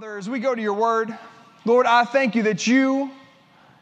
Father, as we go to your word, Lord, I thank you that you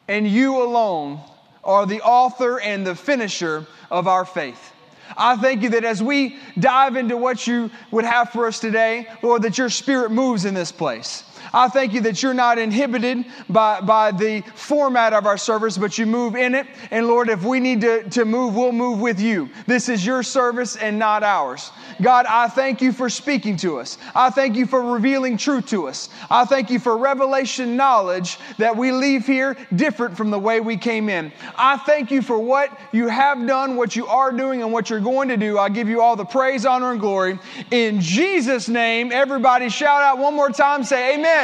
and you alone are the author and the finisher of our faith. I thank you that as we dive into what you would have for us today, Lord, that your spirit moves in this place. I thank you that you're not inhibited by the format of our service, but you move in it. And Lord, if we need to move, we'll move with you. This is your service and not ours. God, I thank you for speaking to us. I thank you for revealing truth to us. I thank you for revelation knowledge that we leave here different from the way we came in. I thank you for what you have done, what you are doing, and what you're going to do. I give you all the praise, honor, and glory. In Jesus' name, everybody shout out one more time, say amen.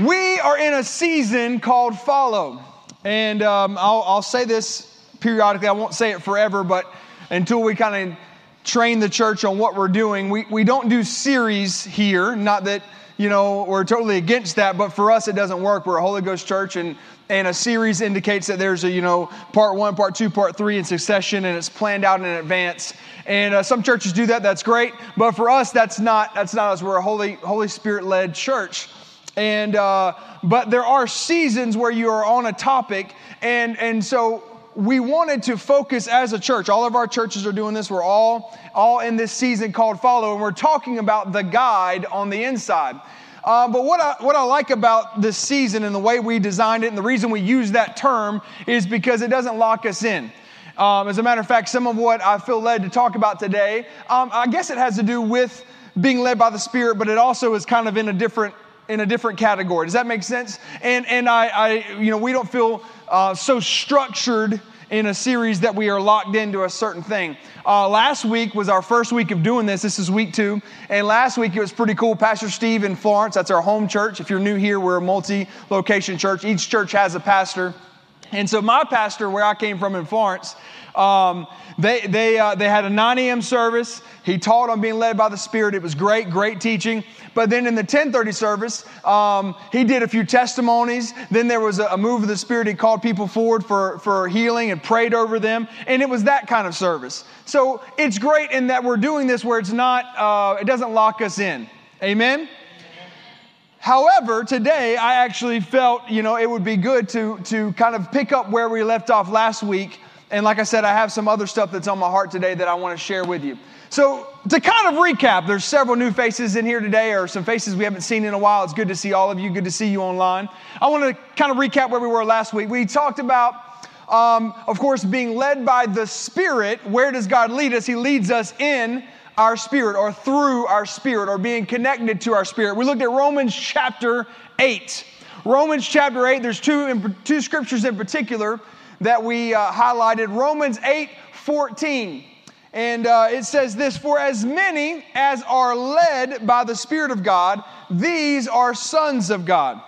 We are in a season called follow. And I'll say this periodically. I won't say it forever, but until we kind of train the church on what we're doing, we don't do series here. Not that, you know, we're totally against that, but for us, it doesn't work. We're a Holy Ghost church, and a series indicates that there's a, you know, part one, part two, part three in succession, and it's planned out in advance. And some churches do that. That's great. But for us, that's not us. We're a Holy Spirit-led church. And but there are seasons where you are on a topic. And so we wanted to focus as a church. All of our churches are doing this. We're all in this season called Follow. And we're talking about the guide on the inside. But what I like about this season and the way we designed it and the reason we use that term is because it doesn't lock us in. As a matter of fact, some of what I feel led to talk about today, I guess it has to do with being led by the Spirit, but it also is kind of in a different category. Does that make sense? And I you know, we don't feel so structured in a series that we are locked into a certain thing. Last week was our first week of doing this. This is week 2. And last week it was pretty cool. Pastor Steve in Florence, that's our home church. If you're new here, we're a multi-location church. Each church has a pastor. And so my pastor, where I came from in Florence, they had a 9 a.m. service. He taught on being led by the Spirit. It was great teaching. But then in the 10:30 service, he did a few testimonies. Then there was a move of the Spirit. He called people forward for healing and prayed over them. And it was that kind of service. So it's great in that we're doing this where it's not, it doesn't lock us in. Amen? However, today I actually felt, you know, it would be good to kind of pick up where we left off last week. And like I said, I have some other stuff that's on my heart today that I want to share with you. So to kind of recap, there's several new faces in here today, or some faces we haven't seen in a while. It's good to see all of you. Good to see you online. I want to kind of recap where we were last week. We talked about, of course, being led by the Spirit. Where does God lead us? He leads us in our spirit, or through our spirit, or being connected to our spirit. We looked at Romans chapter 8. Romans chapter 8, there's two scriptures in particular that we highlighted. Romans 8:14. And it says this, "For as many as are led by the Spirit of God, these are sons of God."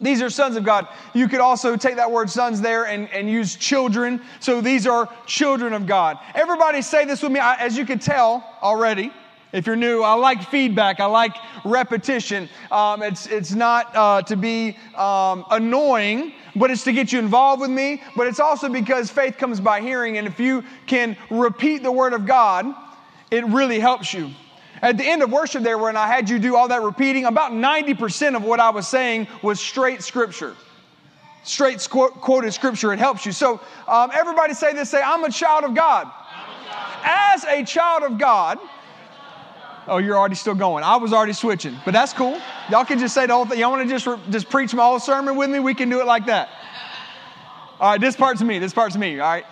These are sons of God. You could also take that word sons there and use children. So these are children of God. Everybody say this with me. As you can tell already, if you're new, I like feedback. I like repetition. It's not to be annoying, but it's to get you involved with me. But it's also because faith comes by hearing. And if you can repeat the word of God, it really helps you. At the end of worship there, when I had you do all that repeating, about 90% of what I was saying was straight scripture. Straight quoted scripture. It helps you. So everybody say this. Say, "I'm a child of God." As a child of God. Oh, you're already still going. I was already switching. But that's cool. Y'all can just say the whole thing. Y'all want to just preach my whole sermon with me? We can do it like that. All right, this part's me. This part's me. All right.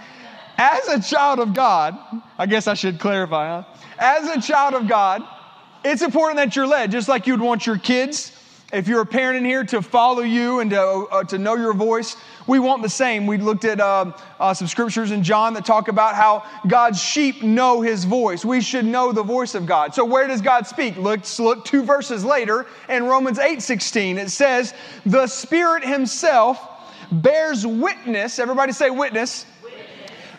As a child of God, I guess I should clarify, huh? As a child of God, it's important that you're led, just like you'd want your kids, if you're a parent in here, to follow you and to know your voice. We want the same. We looked at some scriptures in John that talk about how God's sheep know his voice. We should know the voice of God. So where does God speak? Let's look 2 verses later in Romans 8:16. It says, "The Spirit himself bears witness." Everybody say witness.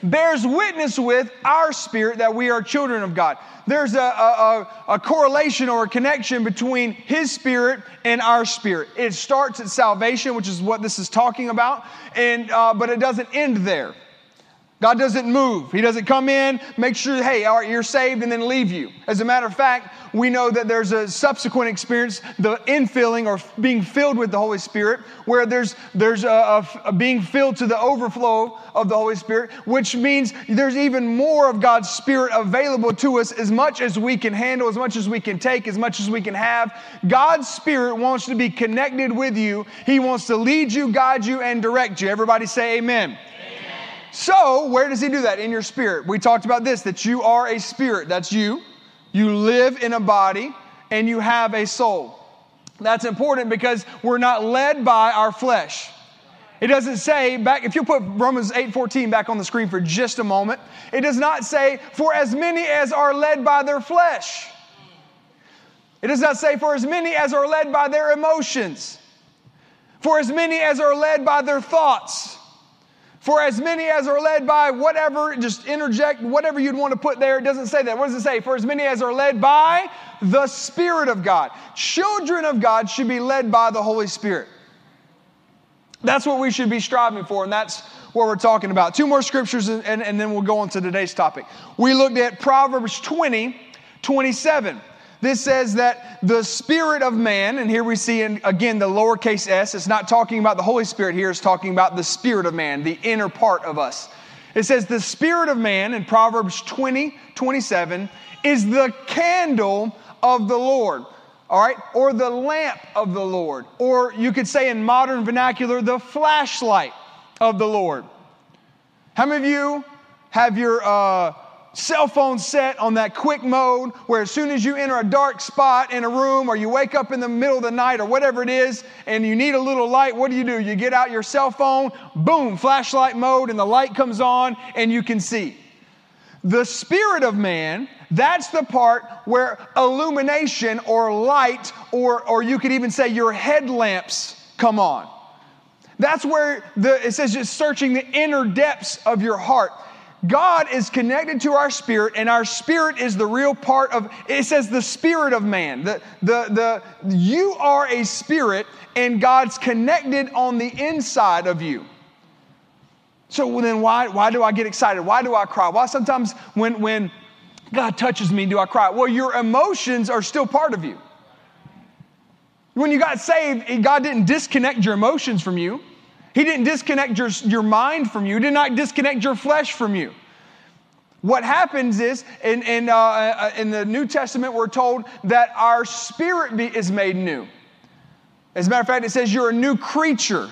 "Bears witness with our spirit that we are children of God." There's a correlation or a connection between his spirit and our spirit. It starts at salvation, which is what this is talking about, but it doesn't end there. God doesn't move. He doesn't come in, make sure, hey, all right, you're saved, and then leave you. As a matter of fact, we know that there's a subsequent experience, the infilling or being filled with the Holy Spirit, where there's a being filled to the overflow of the Holy Spirit, which means there's even more of God's Spirit available to us, as much as we can handle, as much as we can take, as much as we can have. God's Spirit wants to be connected with you. He wants to lead you, guide you, and direct you. Everybody say amen. So, where does he do that? In your spirit. We talked about this, that you are a spirit. That's you. You live in a body, and you have a soul. That's important because we're not led by our flesh. It doesn't say, back, if you put Romans 8:14 back on the screen for just a moment, it does not say, for as many as are led by their flesh. It does not say, for as many as are led by their emotions. For as many as are led by their thoughts. For as many as are led by whatever, just interject whatever you'd want to put there. It doesn't say that. What does it say? For as many as are led by the Spirit of God. Children of God should be led by the Holy Spirit. That's what we should be striving for, and that's what we're talking about. Two more scriptures, and then we'll go on to today's topic. We looked at Proverbs 20:27. This says that the spirit of man, and here we see, again, the lowercase s, it's not talking about the Holy Spirit here, it's talking about the spirit of man, the inner part of us. It says the spirit of man, in Proverbs 20:27, is the candle of the Lord, all right, or the lamp of the Lord, or you could say in modern vernacular, the flashlight of the Lord. How many of you have your cell phone set on that quick mode where as soon as you enter a dark spot in a room or you wake up in the middle of the night or whatever it is and you need a little light, what do? You get out your cell phone, boom, flashlight mode, and the light comes on and you can see. The spirit of man, that's the part where illumination or light or you could even say your headlamps come on. That's where it says it's searching the inner depths of your heart. God is connected to our spirit, and our spirit is the real part of, it says the spirit of man. You are a spirit, and God's connected on the inside of you. So then why do I get excited? Why do I cry? Why sometimes when God touches me, do I cry? Well, your emotions are still part of you. When you got saved, God didn't disconnect your emotions from you. He didn't disconnect your mind from you. He did not disconnect your flesh from you. What happens is, in the New Testament, we're told that our spirit is made new. As a matter of fact, it says you're a new creature.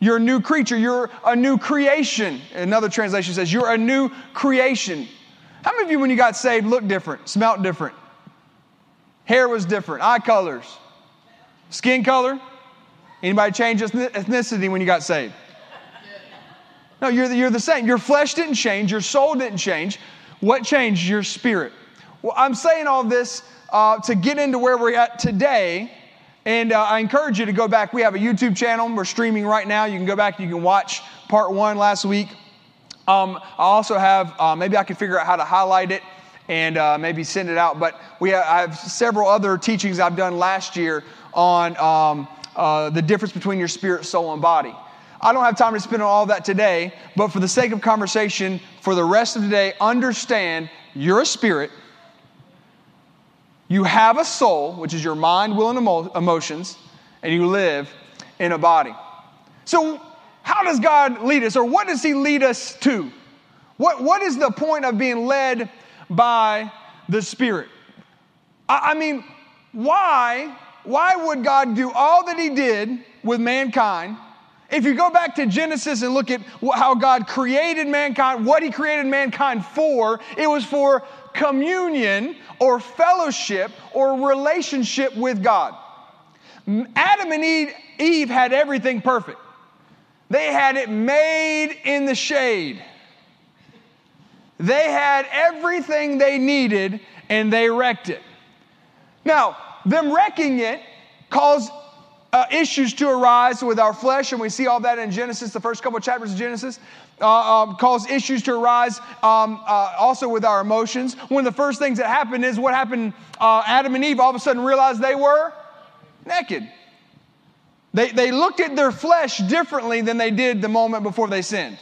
You're a new creature. You're a new creation. Another translation says you're a new creation. How many of you, when you got saved, looked different, smelled different? Hair was different, eye colors, skin color? Anybody change ethnicity when you got saved? No, you're the same. Your flesh didn't change. Your soul didn't change. What changed? Your spirit. Well, I'm saying all this to get into where we're at today, and I encourage you to go back. We have a YouTube channel. We're streaming right now. You can go back. You can watch part one last week. I also have, maybe I can figure out how to highlight it and maybe send it out. But I have several other teachings I've done last year on the difference between your spirit, soul, and body. I don't have time to spend on all that today, but for the sake of conversation, for the rest of the day, understand you're a spirit. You have a soul, which is your mind, will, and emotions, and you live in a body. So how does God lead us, or what does he lead us to? What is the point of being led by the Spirit? I mean, why would God do all that he did with mankind? If you go back to Genesis and look at how God created mankind, what he created mankind for, it was for communion or fellowship or relationship with God. Adam and Eve had everything perfect. They had it made in the shade. They had everything they needed, and they wrecked it. Now, them wrecking it caused issues to arise with our flesh, and we see all that in Genesis, the first couple of chapters of Genesis, caused issues to arise also with our emotions. One of the first things that happened is what happened, Adam and Eve all of a sudden realized they were naked. They looked at their flesh differently than they did the moment before they sinned.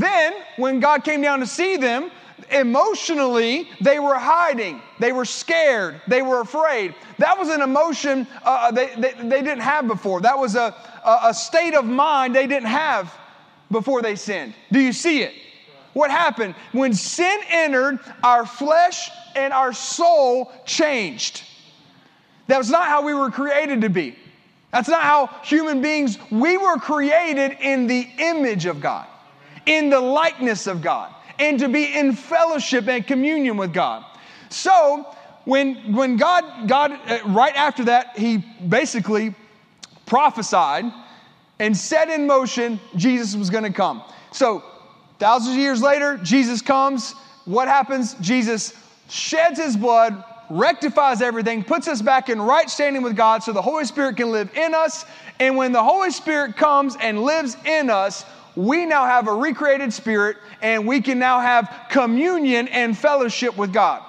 Then, when God came down to see them, emotionally, they were hiding. They were scared. They were afraid. That was an emotion they didn't have before. That was a state of mind they didn't have before they sinned. Do you see it? What happened? When sin entered, our flesh and our soul changed. That was not how we were created to be. That's not how human beings, we were created in the image of God, in the likeness of God, and to be in fellowship and communion with God. So when God right after that, he basically prophesied and set in motion Jesus was going to come. So thousands of years later, Jesus comes. What happens? Jesus sheds his blood, rectifies everything, puts us back in right standing with God so the Holy Spirit can live in us. And when the Holy Spirit comes and lives in us, we now have a recreated spirit and we can now have communion and fellowship with God.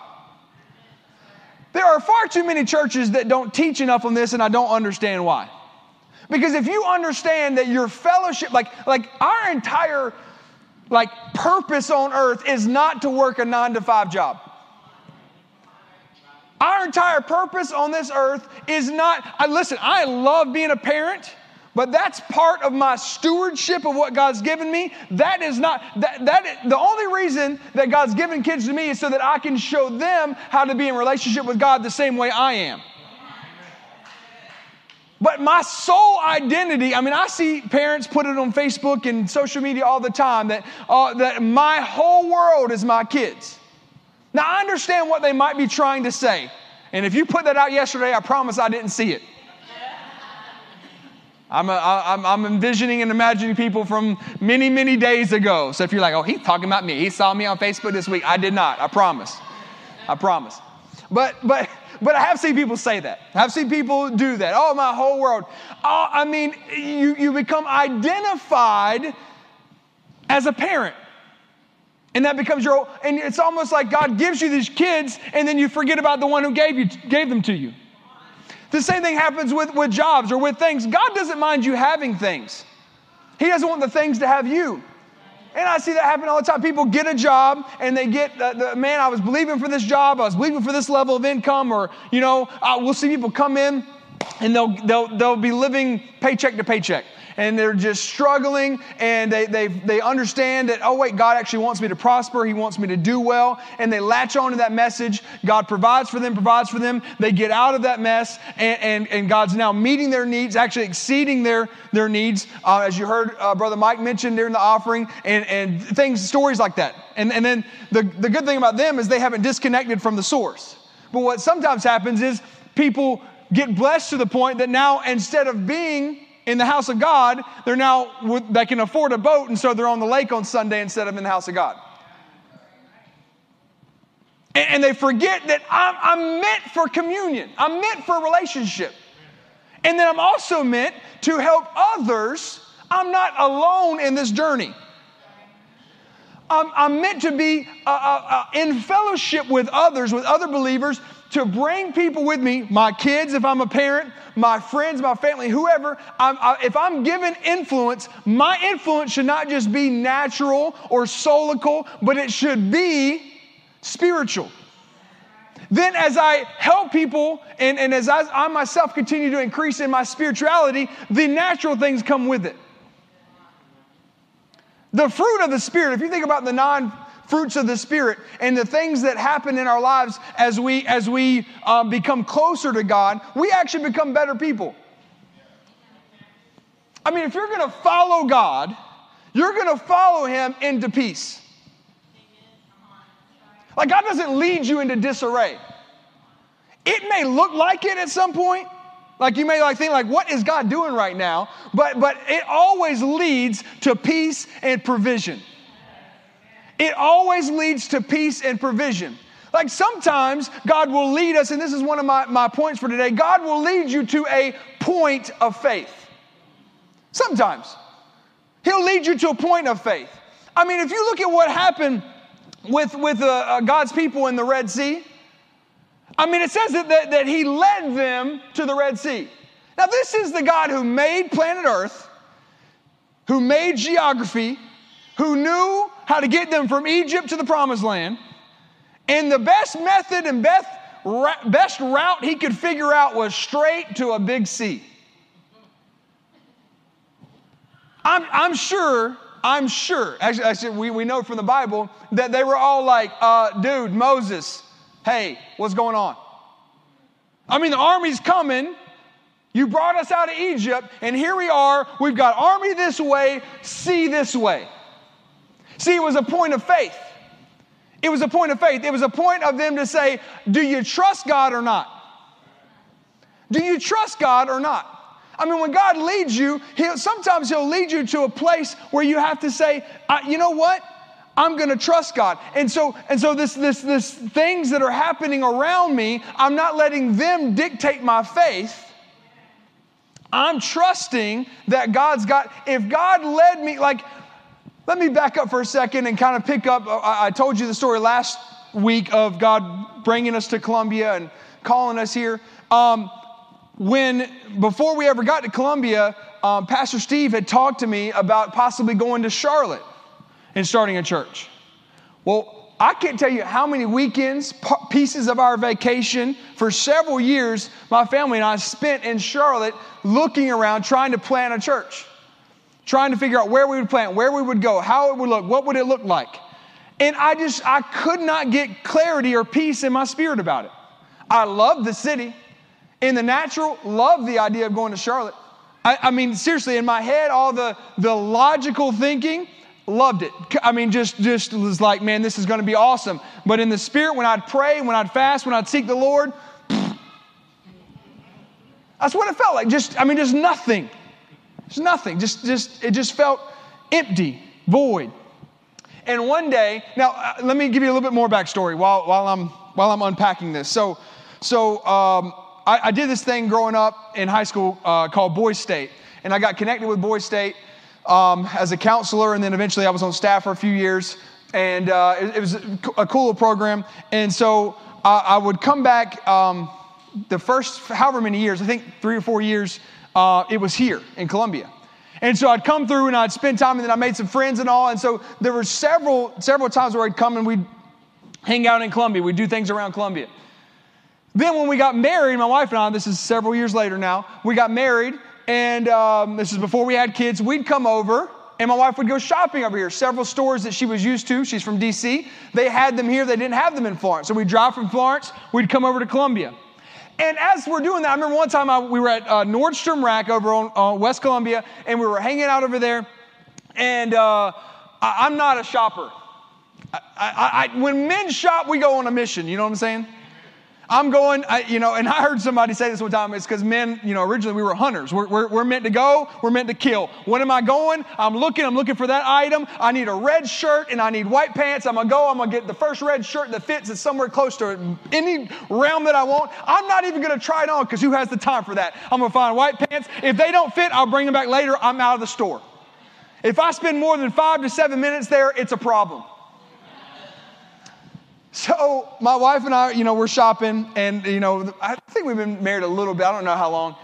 There are far too many churches that don't teach enough on this, and I don't understand why. Because if you understand that your fellowship, like our entire purpose on earth is not to work a 9-to-5 job. Our entire purpose on this earth is not, I love being a parent, but that's part of my stewardship of what God's given me. That is not, the only reason that God's given kids to me is so that I can show them how to be in relationship with God the same way I am. But my sole identity, I see parents put it on Facebook and social media all the time that my whole world is my kids. Now, I understand what they might be trying to say. And if you put that out yesterday, I promise I didn't see it. I'm envisioning and imagining people from many, many days ago. So if you're like, oh, he's talking about me. He saw me on Facebook this week. I did not. I promise. I promise. But I have seen people say that. I've seen people do that. Oh, my whole world. Oh, you become identified as a parent. And that becomes and it's almost like God gives you these kids and then you forget about the one who gave them to you. The same thing happens with jobs or with things. God doesn't mind you having things. He doesn't want the things to have you. And I see that happen all the time. People get a job and they get, I was believing for this job. I was believing for this level of income. Or, we'll see people come in and they'll be living paycheck to paycheck. And they're just struggling, and they understand that, oh, wait, God actually wants me to prosper. He wants me to do well. And they latch on to that message. God provides for them. They get out of that mess, and God's now meeting their needs, actually exceeding their needs. As you heard Brother Mike mention during the offering, and things, stories like that. And then the good thing about them is they haven't disconnected from the source. But what sometimes happens is people get blessed to the point that now instead of being in the house of God, they can afford a boat, and so they're on the lake on Sunday instead of in the house of God. And they forget that I'm meant for communion. I'm meant for a relationship. And then I'm also meant to help others. I'm not alone in this journey. I'm meant to be in fellowship with others, with other believers, to bring people with me, my kids if I'm a parent, my friends, my family, whoever. If I'm given influence, my influence should not just be natural or soulical, but it should be spiritual. Then as I help people and as I myself continue to increase in my spirituality, the natural things come with it. The fruit of the Spirit, if you think about the fruits of the Spirit and the things that happen in our lives as we become closer to God, we actually become better people. If you're going to follow God, you're going to follow Him into peace. Like God doesn't lead you into disarray. It may look like it at some point. Like you may think what is God doing right now? But it always leads to peace and provision. It always leads to peace and provision. Like sometimes God will lead us, and this is one of my points for today, God will lead you to a point of faith. Sometimes. He'll lead you to a point of faith. If you look at what happened with God's people in the Red Sea, it says that He led them to the Red Sea. Now this is the God who made planet Earth, who made geography, who knew how to get them from Egypt to the promised land. And the best method and best route he could figure out was straight to a big sea. I'm sure, actually we know from the Bible that they were all like, dude, Moses, hey, what's going on? I mean, the army's coming. You brought us out of Egypt, and here we are. We've got army this way, sea this way. See, it was a point of faith. It was a point of faith. It was a point of them to say, do you trust God or not? Do you trust God or not? I mean, when God leads you, sometimes he'll lead you to a place where you have to say, you know what? I'm going to trust God. And so this things that are happening around me, I'm not letting them dictate my faith. I'm trusting that God's got, if God led me, like, let me back up for a second and kind of pick up. I told you the story last week of God bringing us to Columbia and calling us here. Before we ever got to Columbia, Pastor Steve had talked to me about possibly going to Charlotte and starting a church. Well, I can't tell you how many weekends, pieces of our vacation for several years, my family and I spent in Charlotte looking around trying to plant a church. Trying to figure out where we would plant, where we would go, how it would look, what would it look like. And I could not get clarity or peace in my spirit about it. I love the city. In the natural, love the idea of going to Charlotte. I mean, seriously, in my head, all the logical thinking, loved it. I mean, just was like, man, this is going to be awesome. But in the spirit, when I'd pray, when I'd fast, when I'd seek the Lord, that's what it felt like. Just nothing. There's nothing. It just felt empty, void. And one day, now let me give you a little bit more backstory while I'm unpacking this. So I did this thing growing up in high school called Boys State, and I got connected with Boys State as a counselor, and then eventually I was on staff for a few years, and it was a cool program. And so I would come back the first however many years, I think 3 or 4 years. It was here in Columbia. And so I'd come through and I'd spend time, and then I made some friends and all. And so there were several times where I'd come and we'd hang out in Columbia. We'd do things around Columbia. Then when we got married, my wife and I, this is several years later now, we got married, and this is before we had kids. We'd come over and my wife would go shopping over here. Several stores that she was used to. She's from D.C. They had them here. They didn't have them in Florence. So we'd drive from Florence. We'd come over to Columbia. And as we're doing that, I remember one time we were at Nordstrom Rack over on West Columbia, and we were hanging out over there. And I'm not a shopper. When men shop, we go on a mission. You know what I'm saying? And I heard somebody say this one time. It's because men, originally we were hunters. We're meant to go. We're meant to kill. When am I going? I'm looking for that item. I need a red shirt and I need white pants. I'm going to get the first red shirt that fits. It's somewhere close to any realm that I want. I'm not even going to try it on because who has the time for that? I'm going to find white pants. If they don't fit, I'll bring them back later. I'm out of the store. If I spend more than 5 to 7 minutes there, it's a problem. So my wife and I, we're shopping, and, I think we've been married a little bit. I don't know how long,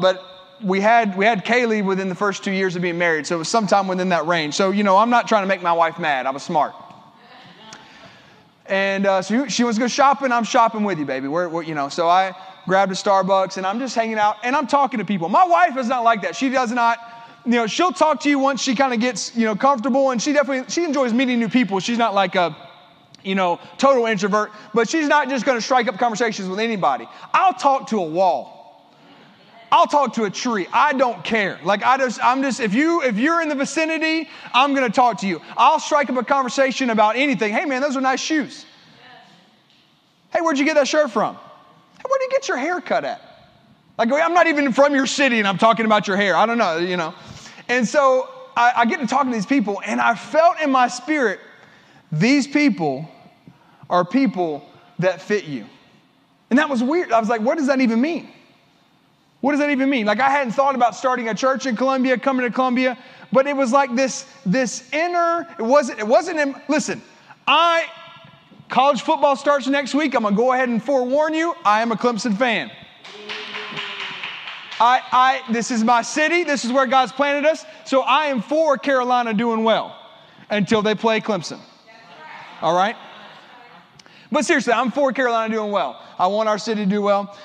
but we had Kaylee within the first 2 years of being married. So it was sometime within that range. So, I'm not trying to make my wife mad. I was smart. And so she wants to go shopping. I'm shopping with you, baby. So I grabbed a Starbucks, and I'm just hanging out, and I'm talking to people. My wife is not like that. She does not. She'll talk to you once she kind of gets, comfortable, and she enjoys meeting new people. She's not like a total introvert, but she's not just going to strike up conversations with anybody. I'll talk to a wall. I'll talk to a tree. I don't care. Like if you're in the vicinity, I'm going to talk to you. I'll strike up a conversation about anything. Hey man, those are nice shoes. Hey, where'd you get that shirt from? Hey, where'd you get your hair cut at? Like, I'm not even from your city and I'm talking about your hair. I don't know, And so I get to talking to these people, and I felt in my spirit, these people are people that fit you. And that was weird. I was like, what does that even mean? What does that even mean? Like, I hadn't thought about starting a church in Columbia, coming to Columbia, but it was like this inner, listen, college football starts next week. I'm going to go ahead and forewarn you. I am a Clemson fan. This is my city. This is where God's planted us. So I am for Carolina doing well. until they play Clemson. All right? But seriously, I'm for Carolina doing well. I want our city to do well.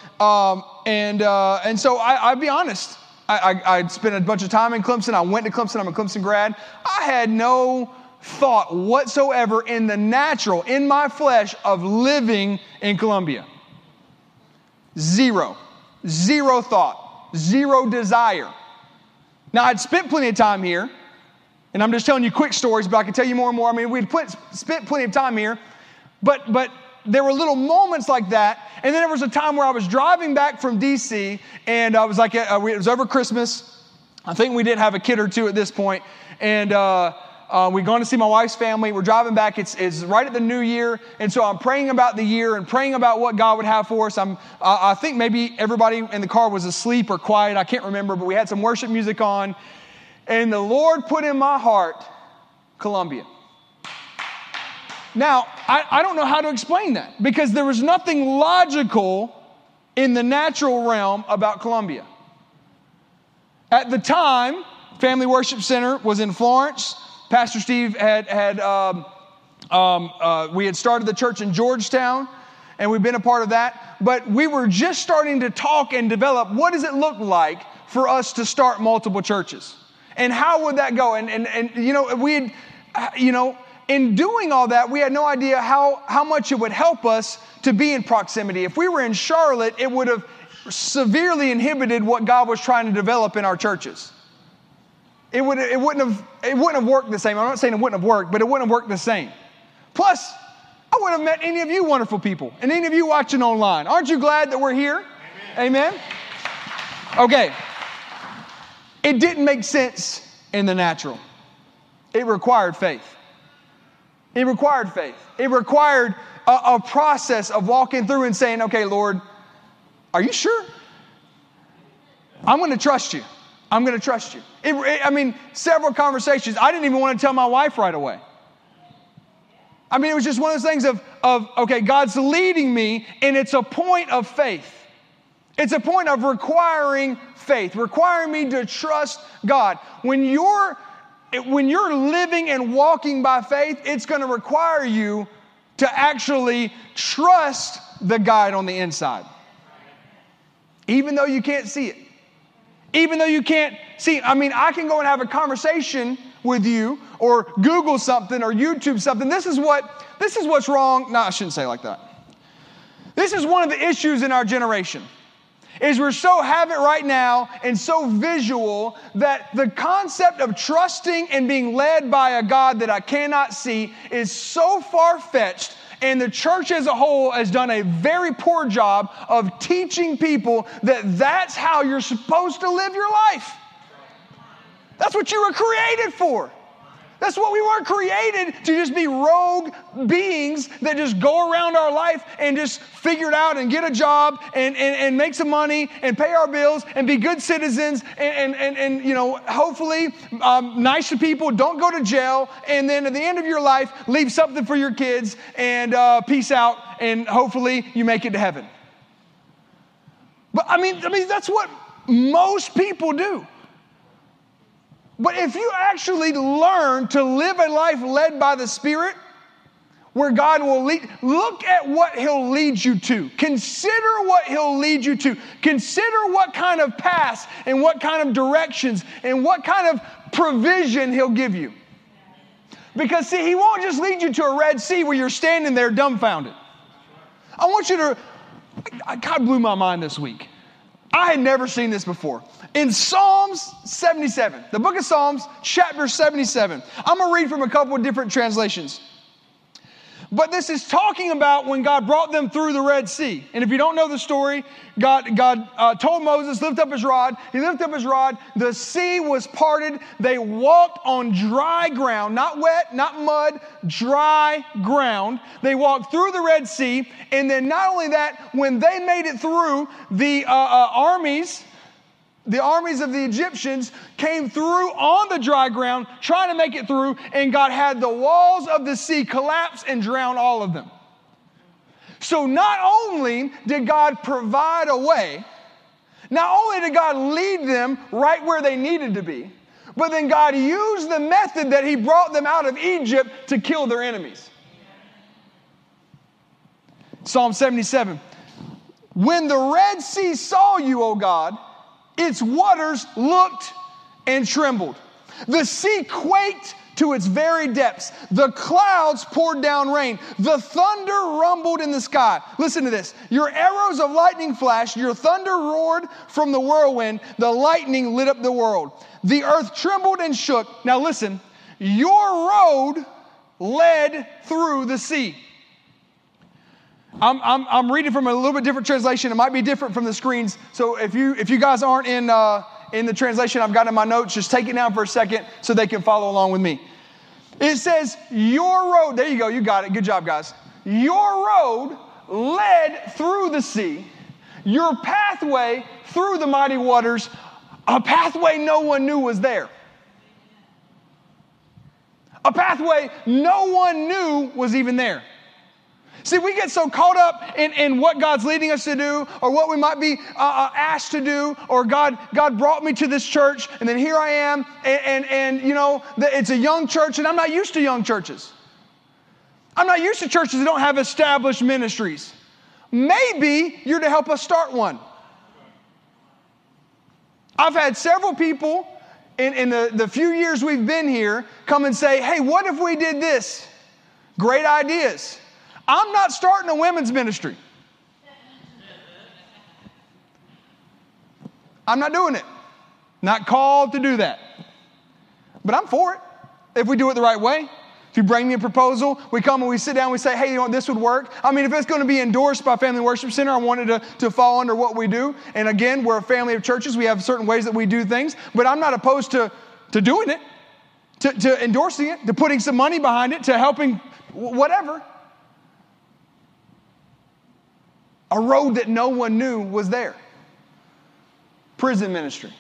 And so I'll be honest. I spent a bunch of time in Clemson. I went to Clemson. I'm a Clemson grad. I had no thought whatsoever in the natural, in my flesh, of living in Columbia. Zero thought. Zero desire. Now, I'd spent plenty of time here. And I'm just telling you quick stories, but I can tell you more and more. I mean, we'd spent plenty of time here. But there were little moments like that. And then there was a time where I was driving back from D.C. and I was like, it was over Christmas. I think we did have a kid or two at this point. And we'd gone to see my wife's family. We're driving back. It's right at the new year. And so I'm praying about the year and praying about what God would have for us. I think maybe everybody in the car was asleep or quiet. I can't remember, but we had some worship music on. And the Lord put in my heart, Columbia. Now, I don't know how to explain that because there was nothing logical in the natural realm about Columbia. At the time, Family Worship Center was in Florence. Pastor Steve we had started the church in Georgetown, and we've been a part of that. But we were just starting to talk and develop, what does it look like for us to start multiple churches? And how would that go? And you know, we had, you know, in doing all that, we had no idea how much it would help us to be in proximity. If we were in Charlotte, it would have severely inhibited what God was trying to develop in our churches. It wouldn't have worked the same. I'm not saying it wouldn't have worked, but it wouldn't have worked the same. Plus, I wouldn't have met any of you wonderful people and any of you watching online. Aren't you glad that we're here? Amen. Okay. It didn't make sense in the natural. It required faith. It required faith. It required a process of walking through and saying, okay, Lord, are you sure? I'm going to trust you. I'm going to trust you. Several conversations. I didn't even want to tell my wife right away. I mean, it was just one of those things of okay, God's leading me, and it's a point of faith. It's a point of requiring faith, requiring me to trust God. When you're living and walking by faith, it's going to require you to actually trust the guide on the inside. Even though you can't see it. Even though you can't see it. I mean, I can go and have a conversation with you or Google something or YouTube something. This is what's wrong. No, I shouldn't say it like that. This is one of the issues in our generation. Is we're so habit right now and so visual that the concept of trusting and being led by a God that I cannot see is so far-fetched, and the church as a whole has done a very poor job of teaching people that that's how you're supposed to live your life. That's what you were created for. That's what we weren't created to just be rogue beings that just go around our life and just figure it out and get a job and make some money and pay our bills and be good citizens and you know, hopefully nice to people, don't go to jail, and then at the end of your life, leave something for your kids and peace out, and hopefully you make it to heaven. But I mean that's what most people do. But if you actually learn to live a life led by the Spirit, where God will lead, look at what He'll lead you to. Consider what He'll lead you to. Consider what kind of paths and what kind of directions and what kind of provision He'll give you. Because, see, He won't just lead you to a Red Sea where you're standing there dumbfounded. I want you to... God blew my mind this week. I had never seen this before. In Psalms 77, the book of Psalms, chapter 77. I'm going to read from a couple of different translations. But this is talking about when God brought them through the Red Sea. And if you don't know the story, God told Moses, lift up his rod. He lifted up his rod. The sea was parted. They walked on dry ground, not wet, not mud, dry ground. They walked through the Red Sea. And then not only that, when they made it through, the armies of the Egyptians came through on the dry ground, trying to make it through, and God had the walls of the sea collapse and drown all of them. So not only did God provide a way, not only did God lead them right where they needed to be, But then God used the method that he brought them out of Egypt to kill their enemies. Psalm 77. When the Red Sea saw you, O God, its waters looked and trembled. The sea quaked to its very depths. The clouds poured down rain. The thunder rumbled in the sky. Listen to this. Your arrows of lightning flashed. Your thunder roared from the whirlwind. The lightning lit up the world. The earth trembled and shook. Now listen. Your road led through the sea. I'm reading from a little bit different translation. It might be different from the screens. So if you guys aren't in the translation I've got in my notes, just take it down for a second so they can follow along with me. It says, your road, there you go, you got it. Good job, guys. Your road led through the sea, your pathway through the mighty waters, a pathway no one knew was there. A pathway no one knew was even there. See, we get so caught up in what God's leading us to do or what we might be asked to do, or God brought me to this church and then here I am and you know, it's a young church and I'm not used to young churches. I'm not used to churches that don't have established ministries. Maybe you're to help us start one. I've had several people in the few years we've been here come and say, hey, what if we did this? Great ideas. I'm not starting a women's ministry. I'm not doing it. Not called to do that. But I'm for it if we do it the right way. If you bring me a proposal, we come and we sit down and we say, hey, you know what, this would work. I mean, if it's going to be endorsed by Family Worship Center, I want it to fall under what we do. And again, we're a family of churches. We have certain ways that we do things. But I'm not opposed to doing it, to endorsing it, to putting some money behind it, to helping whatever. A road that no one knew was there. Prison ministry.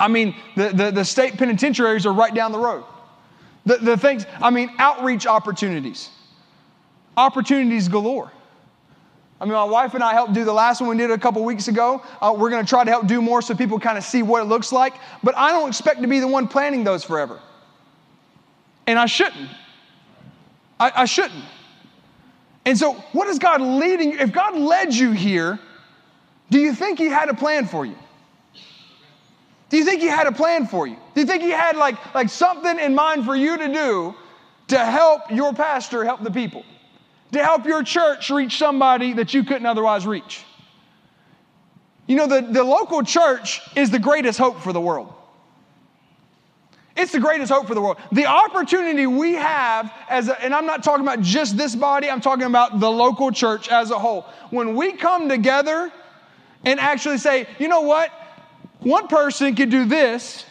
I mean, the state penitentiaries are right down the road. The things, I mean, outreach opportunities. Opportunities galore. I mean, my wife and I helped do the last one we did a couple weeks ago. We're going to try to help do more so people kind of see what it looks like. But I don't expect to be the one planning those forever. And I shouldn't. I shouldn't. And so what is God leading you? If God led you here, do you think he had a plan for you? Do you think he had a plan for you? Do you think he had like something in mind for you to do to help your pastor help the people? To help your church reach somebody that you couldn't otherwise reach? You know, the local church is the greatest hope for the world. It's the greatest hope for the world. The opportunity we have, and I'm not talking about just this body, I'm talking about the local church as a whole. When we come together and actually say, you know what? One person could do this,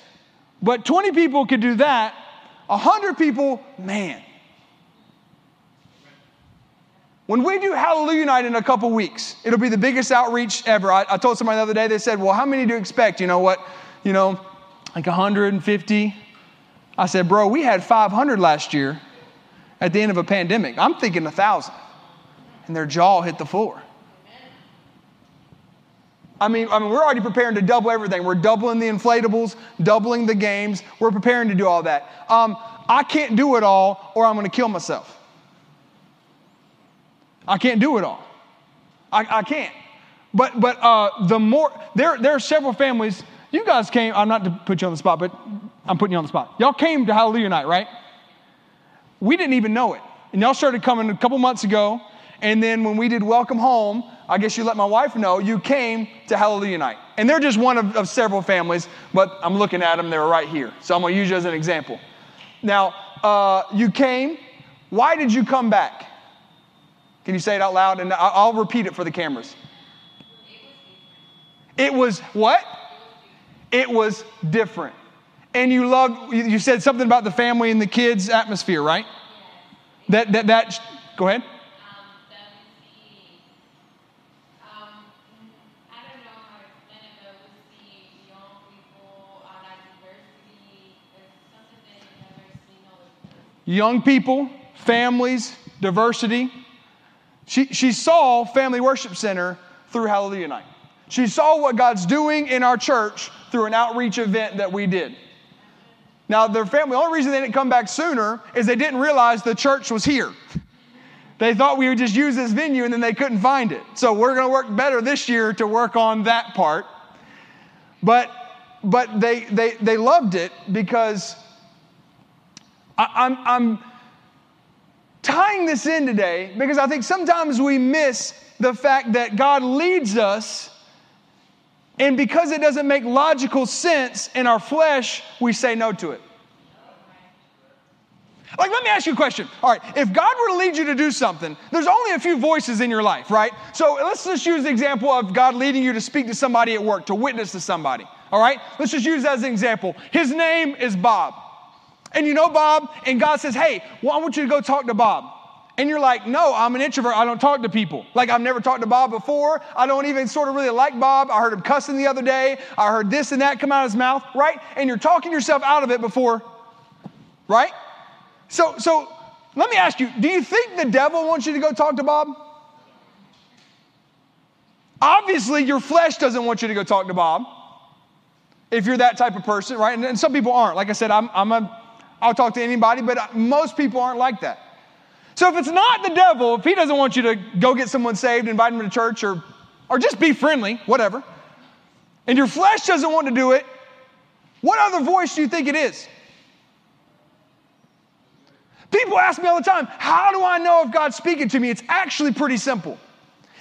but 20 people could do that. 100 people, man. When we do Hallelujah Night in a couple weeks, it'll be the biggest outreach ever. I told somebody the other day, they said, well, how many do you expect? You know what? You know, like 150. I said, bro, we had 500 last year at the end of a pandemic. I'm thinking 1,000. And their jaw hit the floor. I mean, we're already preparing to double everything. We're doubling the inflatables, doubling the games. We're preparing to do all that. I can't do it all or I'm going to kill myself. I can't do it all. I can't. But the more, there are several families. You guys came, I'm not to put you on the spot, but I'm putting you on the spot. Y'all came to Hallelujah Night, right? We didn't even know it. And y'all started coming a couple months ago. And then when we did Welcome Home, I guess you let my wife know you came to Hallelujah Night. And they're just one of several families, but I'm looking at them. They're right here. So I'm going to use you as an example. Now, you came. Why did you come back? Can you say it out loud? And I'll repeat it for the cameras. It was what? It was different. And you said something about the family and the kids atmosphere, right? Yes. That go ahead. I don't know how to explain it, but we see young people, like diversity, there's something that you've never seen over. Young people, families, diversity. She saw Family Worship Center through Hallelujah Night. She saw what God's doing in our church through an outreach event that we did. Now, their family, the only reason they didn't come back sooner is they didn't realize the church was here. They thought we would just use this venue, and then they couldn't find it. So we're going to work better this year to work on that part. But they loved it because I'm tying this in today because I think sometimes we miss the fact that God leads us, and because it doesn't make logical sense in our flesh, we say no to it. Like, let me ask you a question. All right, if God were to lead you to do something, there's only a few voices in your life, right? So let's just use the example of God leading you to speak to somebody at work, to witness to somebody, all right? Let's just use that as an example. His name is Bob. And you know Bob, and God says, hey, well, I want you to go talk to Bob. And you're like, no, I'm an introvert. I don't talk to people. Like, I've never talked to Bob before. I don't even sort of really like Bob. I heard him cussing the other day. I heard this and that come out of his mouth, right? And you're talking yourself out of it before, right? So let me ask you, do you think the devil wants you to go talk to Bob? Obviously, your flesh doesn't want you to go talk to Bob if you're that type of person, right? And some people aren't. Like I said, I'll talk to anybody, but most people aren't like that. So if it's not the devil, if he doesn't want you to go get someone saved, invite them to church, or just be friendly, whatever, and your flesh doesn't want to do it, what other voice do you think it is? People ask me all the time, how do I know if God's speaking to me? It's actually pretty simple.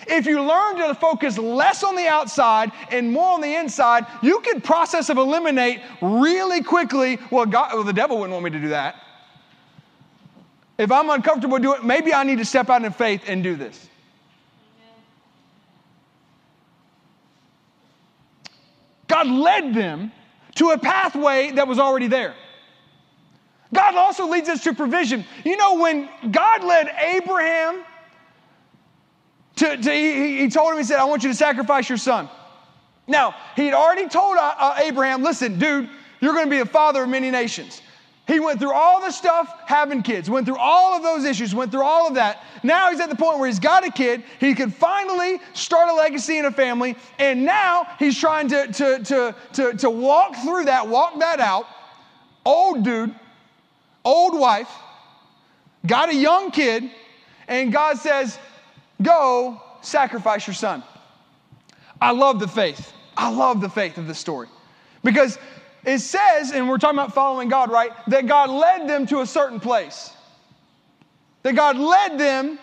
If you learn to focus less on the outside and more on the inside, you can process and eliminate really quickly, well, the devil wouldn't want me to do that. If I'm uncomfortable doing it, maybe I need to step out in faith and do this. God led them to a pathway that was already there. God also leads us to provision. You know, when God led Abraham he told him, he said, I want you to sacrifice your son. Now, he had already told Abraham, listen, dude, you're going to be the father of many nations. He went through all the stuff, having kids, went through all of those issues, went through all of that. Now he's at the point where he's got a kid. He could finally start a legacy in a family. And now he's trying to walk through that, walk that out. Old dude, old wife, got a young kid, and God says, go sacrifice your son. I love the faith. I love the faith of this story. Because it says, and we're talking about following God, right, that God led them to a certain place. That God led them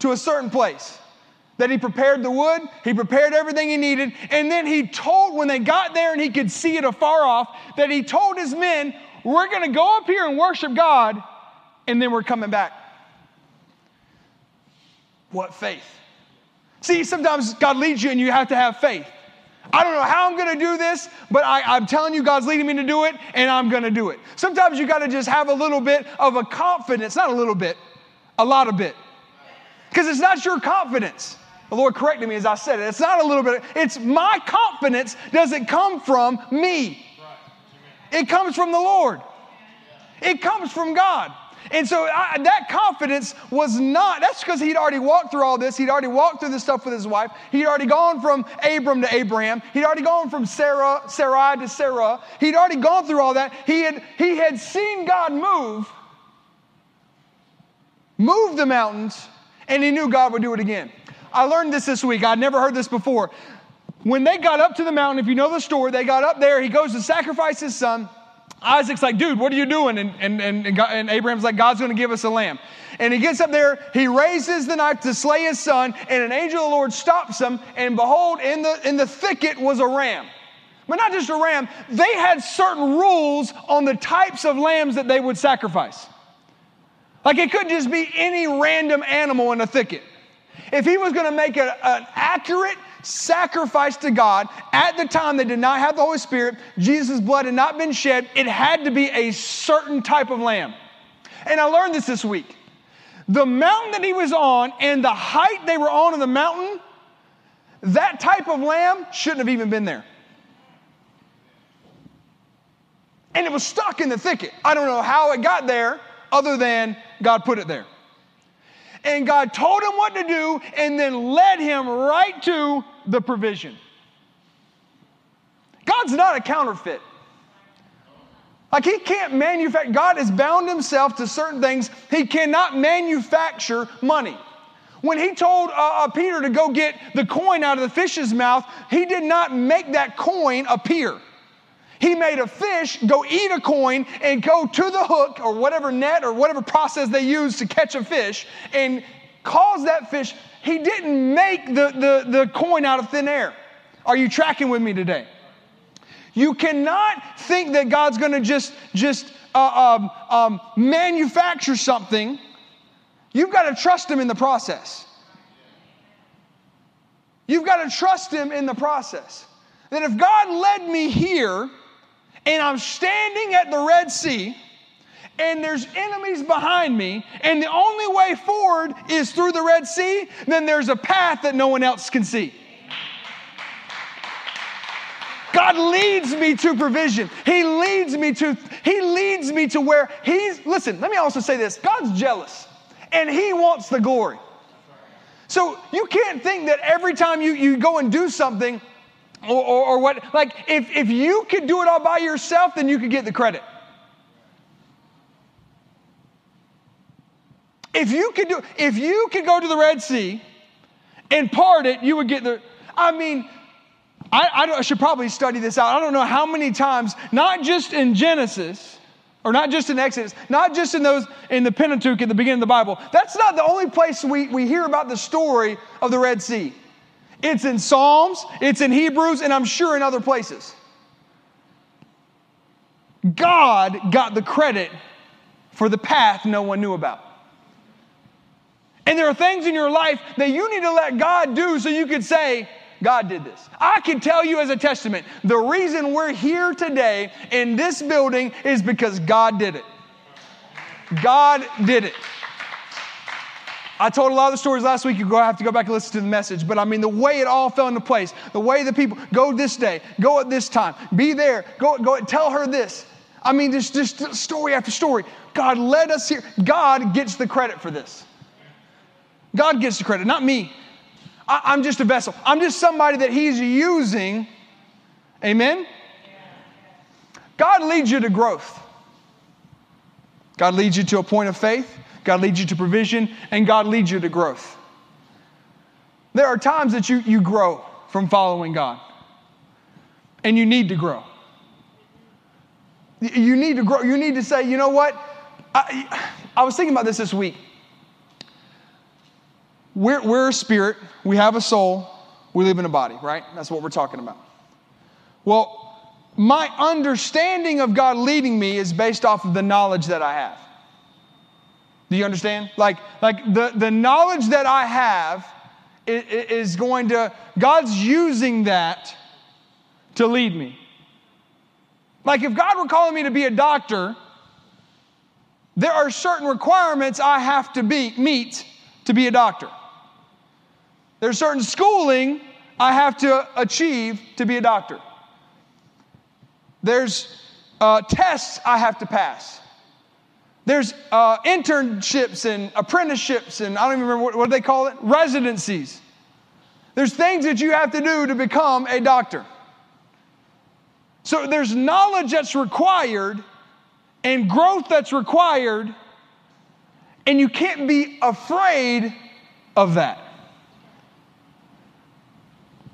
to a certain place. That he prepared the wood, he prepared everything he needed, and then he told, when they got there and he could see it afar off, that he told his men, we're going to go up here and worship God, and then we're coming back. What faith? See, sometimes God leads you and you have to have faith. I don't know how I'm going to do this, but I'm telling you God's leading me to do it, and I'm going to do it. Sometimes you got to just have a little bit of a confidence. Not a little bit, a lot of bit. Because it's not your confidence. The Lord corrected me as I said it. It's not a little bit. It's my confidence doesn't come from me. It comes from the Lord. It comes from God. And so that confidence was not, that's because he'd already walked through all this. He'd already walked through this stuff with his wife. He'd already gone from Abram to Abraham. He'd already gone from Sarai to Sarah. He'd already gone through all that. He had seen God move the mountains, and he knew God would do it again. I learned this week. I'd never heard this before. When they got up to the mountain, if you know the story, they got up there. He goes to sacrifice his son. Isaac's like, dude, what are you doing? And Abraham's like, God's going to give us a lamb. And he gets up there, he raises the knife to slay his son, and an angel of the Lord stops him, and behold, in the thicket was a ram. But not just a ram, they had certain rules on the types of lambs that they would sacrifice. Like, it couldn't just be any random animal in a thicket. If he was going to make an accurate sacrifice to God, at the time they did not have the Holy Spirit, Jesus' blood had not been shed, it had to be a certain type of lamb. And I learned this week. The mountain that he was on and the height they were on in the mountain, that type of lamb shouldn't have even been there. And it was stuck in the thicket. I don't know how it got there other than God put it there. And God told him what to do and then led him right to the provision. God's not a counterfeit. Like he can't manufacture. God has bound himself to certain things. He cannot manufacture money. When he told Peter to go get the coin out of the fish's mouth, he did not make that coin appear. He made a fish go eat a coin and go to the hook or whatever net or whatever process they use to catch a fish and cause that fish. He didn't make the coin out of thin air. Are you tracking with me today? You cannot think that God's going to just manufacture something. You've got to trust him in the process. You've got to trust him in the process. That if God led me here, and I'm standing at the Red Sea, and there's enemies behind me, and the only way forward is through the Red Sea, then there's a path that no one else can see. God leads me to provision. He leads me to where he's, listen, let me also say this. God's jealous, and he wants the glory. So you can't think that every time you go and do something, or what, like if you could do it all by yourself, then you could get the credit. If you could go to the Red Sea and part it, you would get the, I mean, I should probably study this out. I don't know how many times, not just in Genesis, or not just in Exodus, not just in the Pentateuch at the beginning of the Bible. That's not the only place we hear about the story of the Red Sea. It's in Psalms, it's in Hebrews, and I'm sure in other places. God got the credit for the path no one knew about. And there are things in your life that you need to let God do so you could say, God did this. I can tell you as a testament, the reason we're here today in this building is because God did it. God did it. I told a lot of the stories last week. You have to go back and listen to the message. But I mean, the way it all fell into place, the way the people go this day, go at this time, be there, go tell her this. I mean, there's just story after story. God led us here. God gets the credit for this. God gets the credit, not me. I'm just a vessel. I'm just somebody that he's using. Amen? God leads you to growth. God leads you to a point of faith. God leads you to provision, and God leads you to growth. There are times that you grow from following God, and you need to grow. You need to grow. You need to say, you know what? I was thinking about this week. We're a spirit. We have a soul. We live in a body, right? That's what we're talking about. Well, my understanding of God leading me is based off of the knowledge that I have. Do you understand? Like the knowledge that I have is going to, God's using that to lead me. Like if God were calling me to be a doctor, there are certain requirements I have to meet to be a doctor. There's certain schooling I have to achieve to be a doctor. There's tests I have to pass. There's internships and apprenticeships and I don't even remember what they call it, residencies. There's things that you have to do to become a doctor. So there's knowledge that's required and growth that's required, and you can't be afraid of that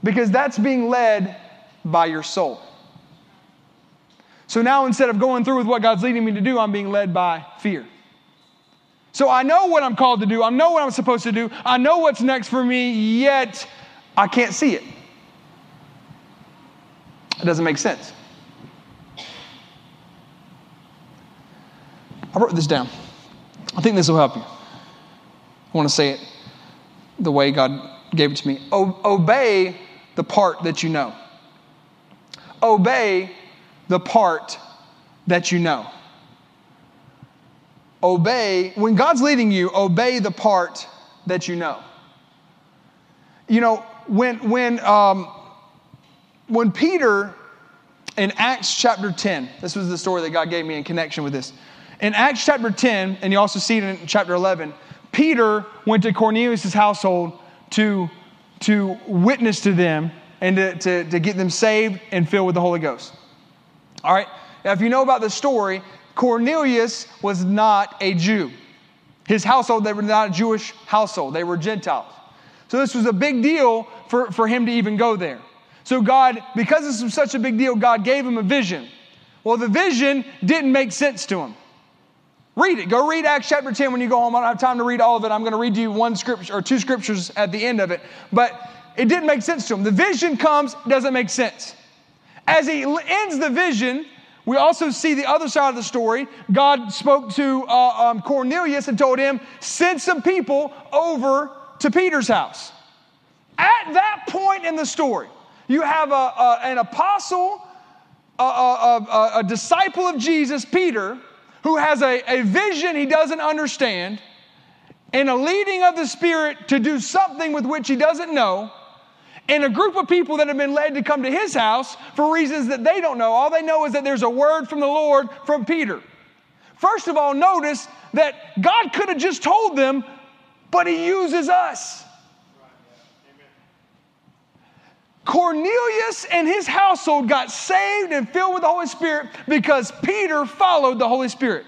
because that's being led by your soul. So now instead of going through with what God's leading me to do, I'm being led by fear. So I know what I'm called to do. I know what I'm supposed to do. I know what's next for me, yet I can't see it. It doesn't make sense. I wrote this down. I think this will help you. I want to say it the way God gave it to me. Obey the part that you know. Obey the part that you know. Obey, when God's leading you, obey the part that you know. You know, when Peter in Acts chapter 10, this was the story that God gave me in connection with this. In Acts chapter 10, and you also see it in chapter 11, Peter went to Cornelius' household to witness to them and to get them saved and filled with the Holy Ghost. All right. Now, if you know about the story, Cornelius was not a Jew. His household, they were not a Jewish household. They were Gentiles. So this was a big deal for him to even go there. So God, because this was such a big deal, God gave him a vision. Well, the vision didn't make sense to him. Read it. Go read Acts chapter 10 when you go home. I don't have time to read all of it. I'm going to read you one scripture or two scriptures at the end of it. But it didn't make sense to him. The vision comes, doesn't make sense. As he ends the vision, we also see the other side of the story. God spoke to Cornelius and told him, send some people over to Peter's house. At that point in the story, you have an apostle, a disciple of Jesus, Peter, who has a vision he doesn't understand and a leading of the Spirit to do something with which he doesn't know, and a group of people that have been led to come to his house for reasons that they don't know. All they know is that there's a word from the Lord from Peter. First of all, notice that God could have just told them, but he uses us. Cornelius and his household got saved and filled with the Holy Spirit because Peter followed the Holy Spirit.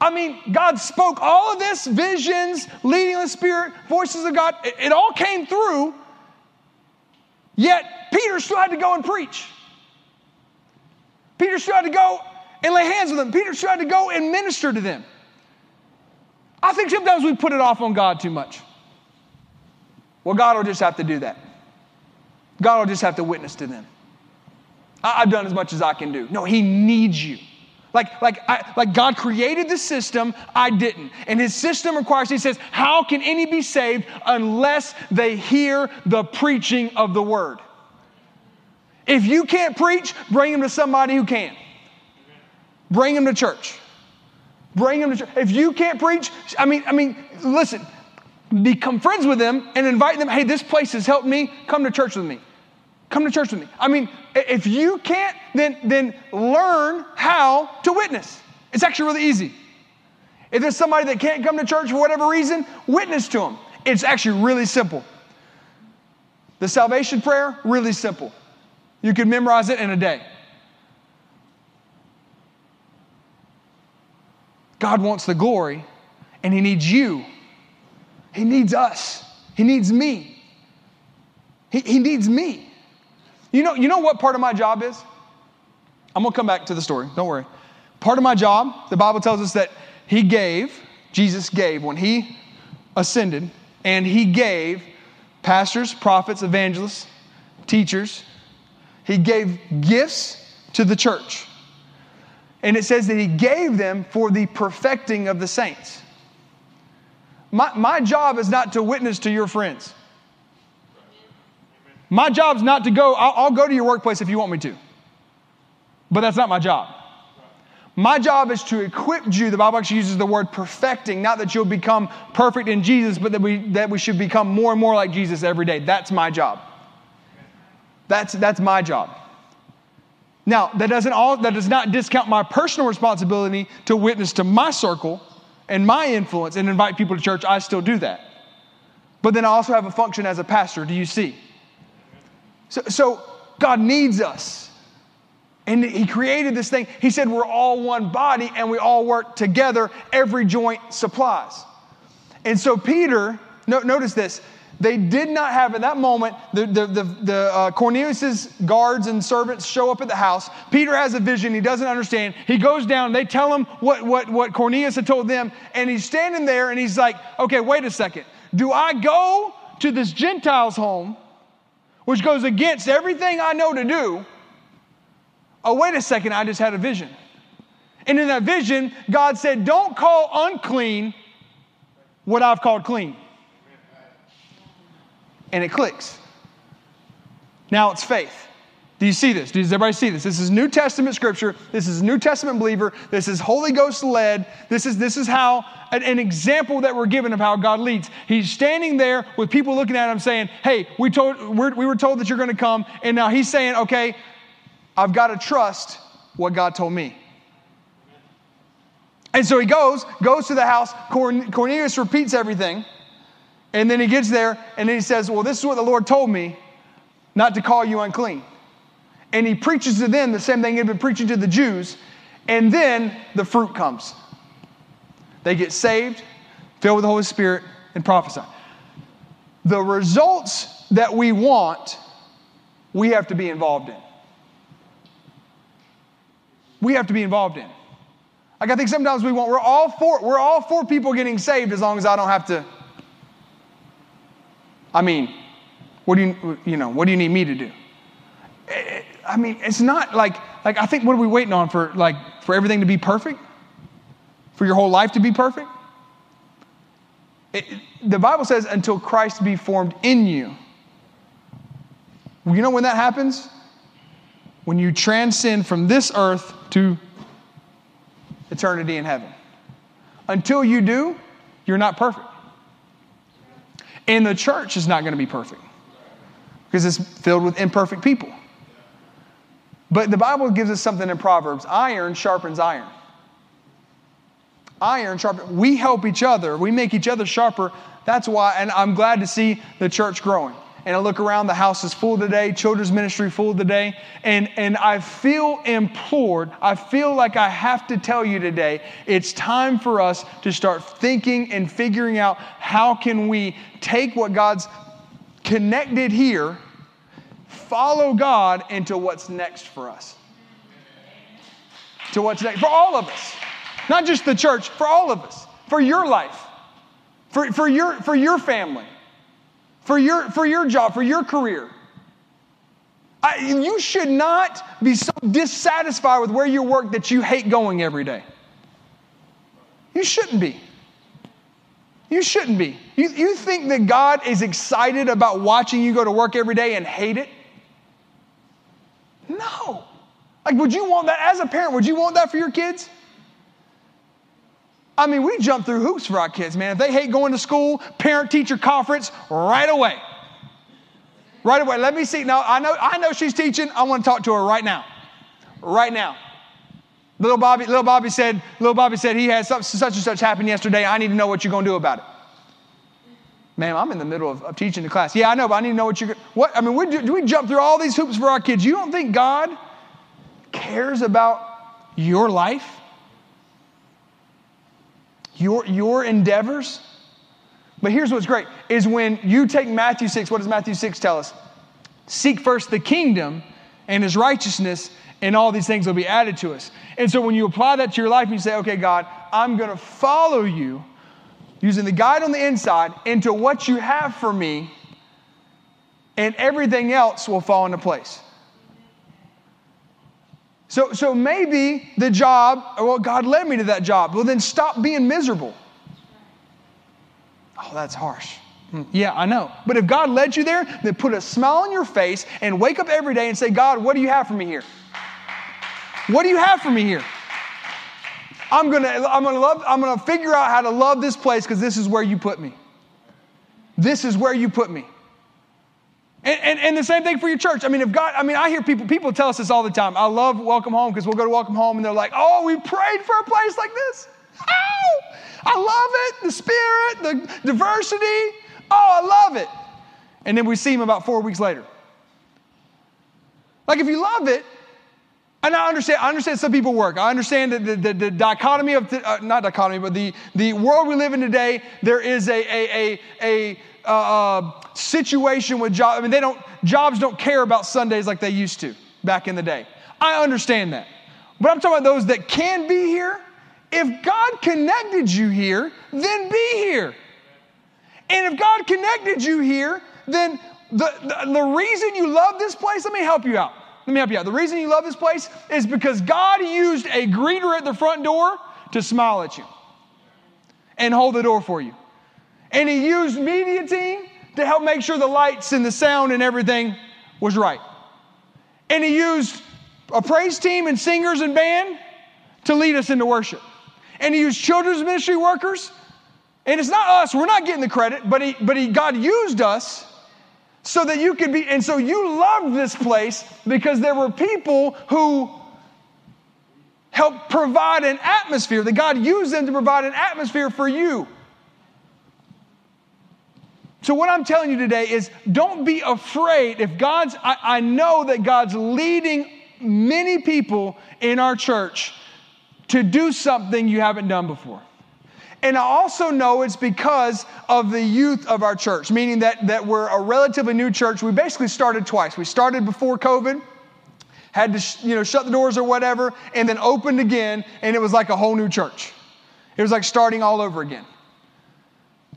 I mean, God spoke all of this, visions, leading of the Spirit, voices of God. It all came through, yet Peter still had to go and preach. Peter still had to go and lay hands on them. Peter still had to go and minister to them. I think sometimes we put it off on God too much. Well, God will just have to do that. God will just have to witness to them. I've done as much as I can do. No, he needs you. Like God created the system, I didn't. And his system requires, he says, how can any be saved unless they hear the preaching of the word? If you can't preach, bring them to somebody who can. Bring them to church. Bring them to church. If you can't preach, I mean, listen, become friends with them and invite them. Hey, this place has helped me. Come to church with me. Come to church with me. I mean, if you can't, then learn how to witness. It's actually really easy. If there's somebody that can't come to church for whatever reason, witness to them. It's actually really simple. The salvation prayer, really simple. You could memorize it in a day. God wants the glory, and he needs you. He needs us. He needs me. He needs me. You know what part of my job is? I'm going to come back to the story. Don't worry. Part of my job, the Bible tells us that he gave, Jesus gave when he ascended, and he gave pastors, prophets, evangelists, teachers. He gave gifts to the church. And it says that he gave them for the perfecting of the saints. My job is not to witness to your friends. My job's not to go, I'll go to your workplace if you want me to. But that's not my job. My job is to equip you. The Bible actually uses the word perfecting, not that you'll become perfect in Jesus, but that we should become more and more like Jesus every day. That's my job. That's my job. Now, that does not discount my personal responsibility to witness to my circle and my influence and invite people to church. I still do that. But then I also have a function as a pastor. Do you see? So God needs us, and he created this thing. He said we're all one body, and we all work together. Every joint supplies. And so Peter, notice this, they did not have at that moment, Cornelius' guards and servants show up at the house. Peter has a vision he doesn't understand. He goes down, they tell him what Cornelius had told them, and he's standing there, and he's like, okay, wait a second. Do I go to this Gentile's home, which goes against everything I know to do? Oh, wait a second, I just had a vision. And in that vision, God said, don't call unclean what I've called clean. And it clicks. Now it's faith. Do you see this? Does everybody see this? This is New Testament scripture. This is New Testament believer. This is Holy Ghost led. This is how an example that we're given of how God leads. He's standing there with people looking at him saying, hey, we were told that you're going to come. And now he's saying, okay, I've got to trust what God told me. And so he goes to the house. Cornelius repeats everything. And then he gets there, and then he says, well, this is what the Lord told me, not to call you unclean. And he preaches to them the same thing he'd been preaching to the Jews. And then the fruit comes. They get saved, filled with the Holy Spirit, and prophesy. The results that we want, we have to be involved in. We have to be involved in. Like I think sometimes we're all for people getting saved as long as I don't have to. I mean, what do you need me to do? I mean, it's not like I think, what are we waiting on for everything to be perfect? For your whole life to be perfect? The Bible says until Christ be formed in you. You know when that happens? When you transcend from this earth to eternity in heaven. Until you do, you're not perfect. And the church is not going to be perfect because it's filled with imperfect people. But the Bible gives us something in Proverbs. Iron sharpens iron. Iron sharpens. We help each other. We make each other sharper. That's why, and I'm glad to see the church growing. And I look around, the house is full today, children's ministry full today. And I feel implored. I feel like I have to tell you today, it's time for us to start thinking and figuring out how can we take what God's connected here, follow God into what's next for us. To what's next for all of us. Not just the church, for all of us. For your life. For your family. For your job, for your career. You should not be so dissatisfied with where you work that you hate going every day. You shouldn't be. You shouldn't be. You think that God is excited about watching you go to work every day and hate it? No. Like, would you want that as a parent? Would you want that for your kids? I mean, we jump through hoops for our kids, man. If they hate going to school, parent-teacher conference, right away. Right away. Let me see. Now, I know she's teaching. I want to talk to her right now. Right now. Little Bobby said he had such and such happen yesterday. I need to know what you're going to do about it. Man, I'm in the middle of teaching the class. Yeah, I know, but I need to know what you're going to do. What? I mean, we jump through all these hoops for our kids. You don't think God cares about your life? Your endeavors. But here's what's great, is when you take Matthew 6, what does Matthew 6 tell us? Seek first the kingdom and his righteousness, and all these things will be added to us. And so when you apply that to your life, and you say, okay, God, I'm going to follow you, using the guide on the inside, into what you have for me, and everything else will fall into place. So maybe the job, well, God led me to that job. Well, then stop being miserable. Oh, that's harsh. Yeah, I know. But if God led you there, then put a smile on your face and wake up every day and say, God, what do you have for me here? What do you have for me here? I'm gonna figure out how to love this place because this is where you put me. This is where you put me. And the same thing for your church. I mean, I hear people tell us this all the time. I love Welcome Home because we'll go to Welcome Home and they're like, oh, we prayed for a place like this. Oh, I love it. The spirit, the diversity. Oh, I love it. And then we see them about 4 weeks later. Like if you love it, and I understand some people work. I understand that the dichotomy of, not dichotomy, but the world we live in today, there is a situation with jobs. I mean, jobs don't care about Sundays like they used to back in the day. I understand that. But I'm talking about those that can be here. If God connected you here, then be here. And if God connected you here, then the reason you love this place, let me help you out. The reason you love this place is because God used a greeter at the front door to smile at you and hold the door for you. And he used media team to help make sure the lights and the sound and everything was right. And he used a praise team and singers and band to lead us into worship. And he used children's ministry workers. And it's not us. We're not getting the credit. But God used us so that you could be. And so you loved this place because there were people who helped provide an atmosphere. That God used them to provide an atmosphere for you. So what I'm telling you today is don't be afraid. If God's, I know that God's leading many people in our church to do something you haven't done before. And I also know it's because of the youth of our church, meaning that we're a relatively new church. We basically started twice. We started before COVID, had to shut the doors or whatever, and then opened again, and it was like a whole new church. It was like starting all over again.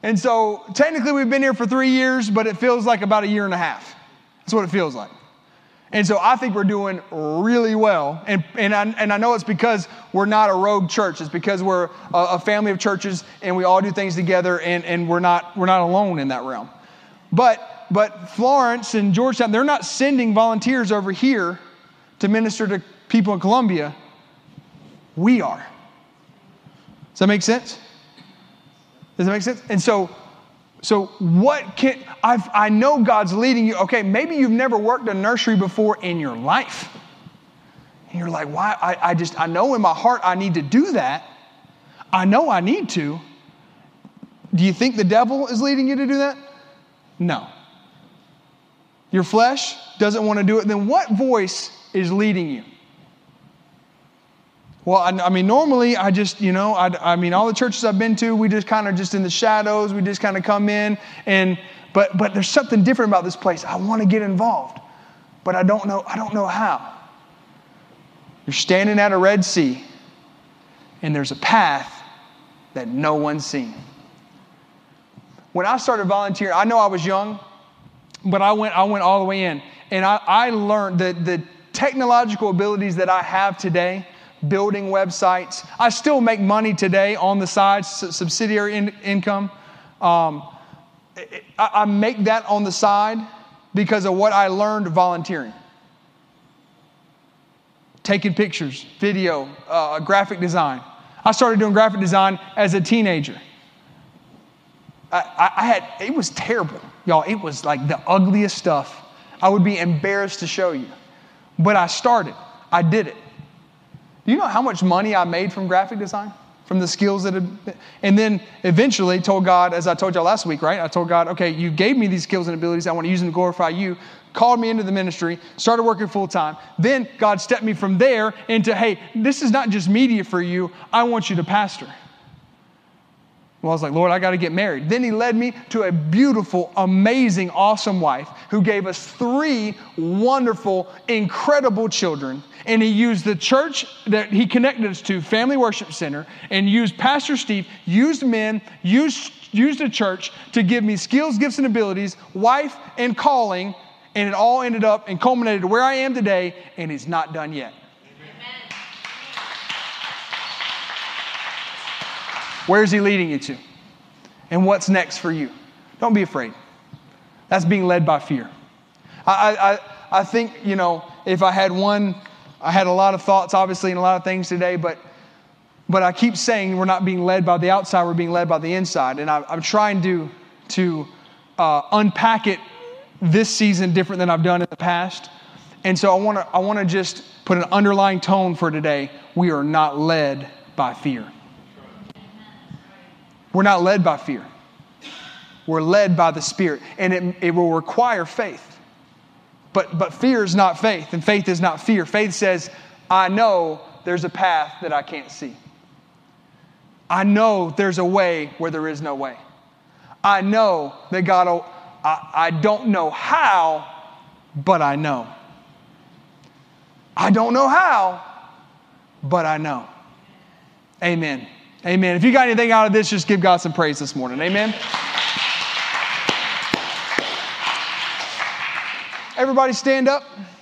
And so technically we've been here for 3 years, but it feels like about a year and a half. That's what it feels like. And so I think we're doing really well. And I know it's because we're not a rogue church. It's because we're a family of churches and we all do things together and we're not alone in that realm. But Florence and Georgetown, they're not sending volunteers over here to minister to people in Columbia. We are. Does that make sense? Does that make sense? And so what can, I know God's leading you. Okay, maybe you've never worked a nursery before in your life. And you're like, why? I know in my heart I need to do that. I know I need to. Do you think the devil is leading you to do that? No. Your flesh doesn't want to do it. Then what voice is leading you? Well, I mean, normally I just, all the churches I've been to, we just kind of just in the shadows. We just kind of come in. But there's something different about this place. I want to get involved, but I don't know how. You're standing at a Red Sea and there's a path that no one's seen. When I started volunteering, I know I was young, but I went all the way in, and I learned that the technological abilities that I have today, building websites. I still make money today on the side, subsidiary income. I make that on the side because of what I learned volunteering. Taking pictures, video, graphic design. I started doing graphic design as a teenager. It was terrible, y'all. It was like the ugliest stuff. I would be embarrassed to show you. But I started. I did it. Do you know how much money I made from graphic design? From the skills that had been, and then eventually told God, as I told y'all last week, right? I told God, okay, you gave me these skills and abilities. I want to use them to glorify you. Called me into the ministry, started working full time. Then God stepped me from there into, hey, this is not just media for you. I want you to pastor. Well, I was like, Lord, I got to get married. Then he led me to a beautiful, amazing, awesome wife who gave us 3 wonderful, incredible children. And he used the church that he connected us to, Family Worship Center, and used Pastor Steve, used men, used the church to give me skills, gifts, and abilities, wife, and calling. And it all ended up and culminated to where I am today, and it's not done yet. Where is he leading you to? And what's next for you? Don't be afraid. That's being led by fear. I think, if I had a lot of thoughts, obviously, and a lot of things today, but I keep saying we're not being led by the outside, we're being led by the inside. And I'm trying to unpack it this season different than I've done in the past. And so I want to just put an underlying tone for today. We are not led by fear. We're not led by fear. We're led by the Spirit. And it will require faith. But fear is not faith. And faith is not fear. Faith says, I know there's a path that I can't see. I know there's a way where there is no way. I know that God will, I don't know how, but I know. I don't know how, but I know. Amen. Amen. If you got anything out of this, just give God some praise this morning. Amen. Everybody stand up.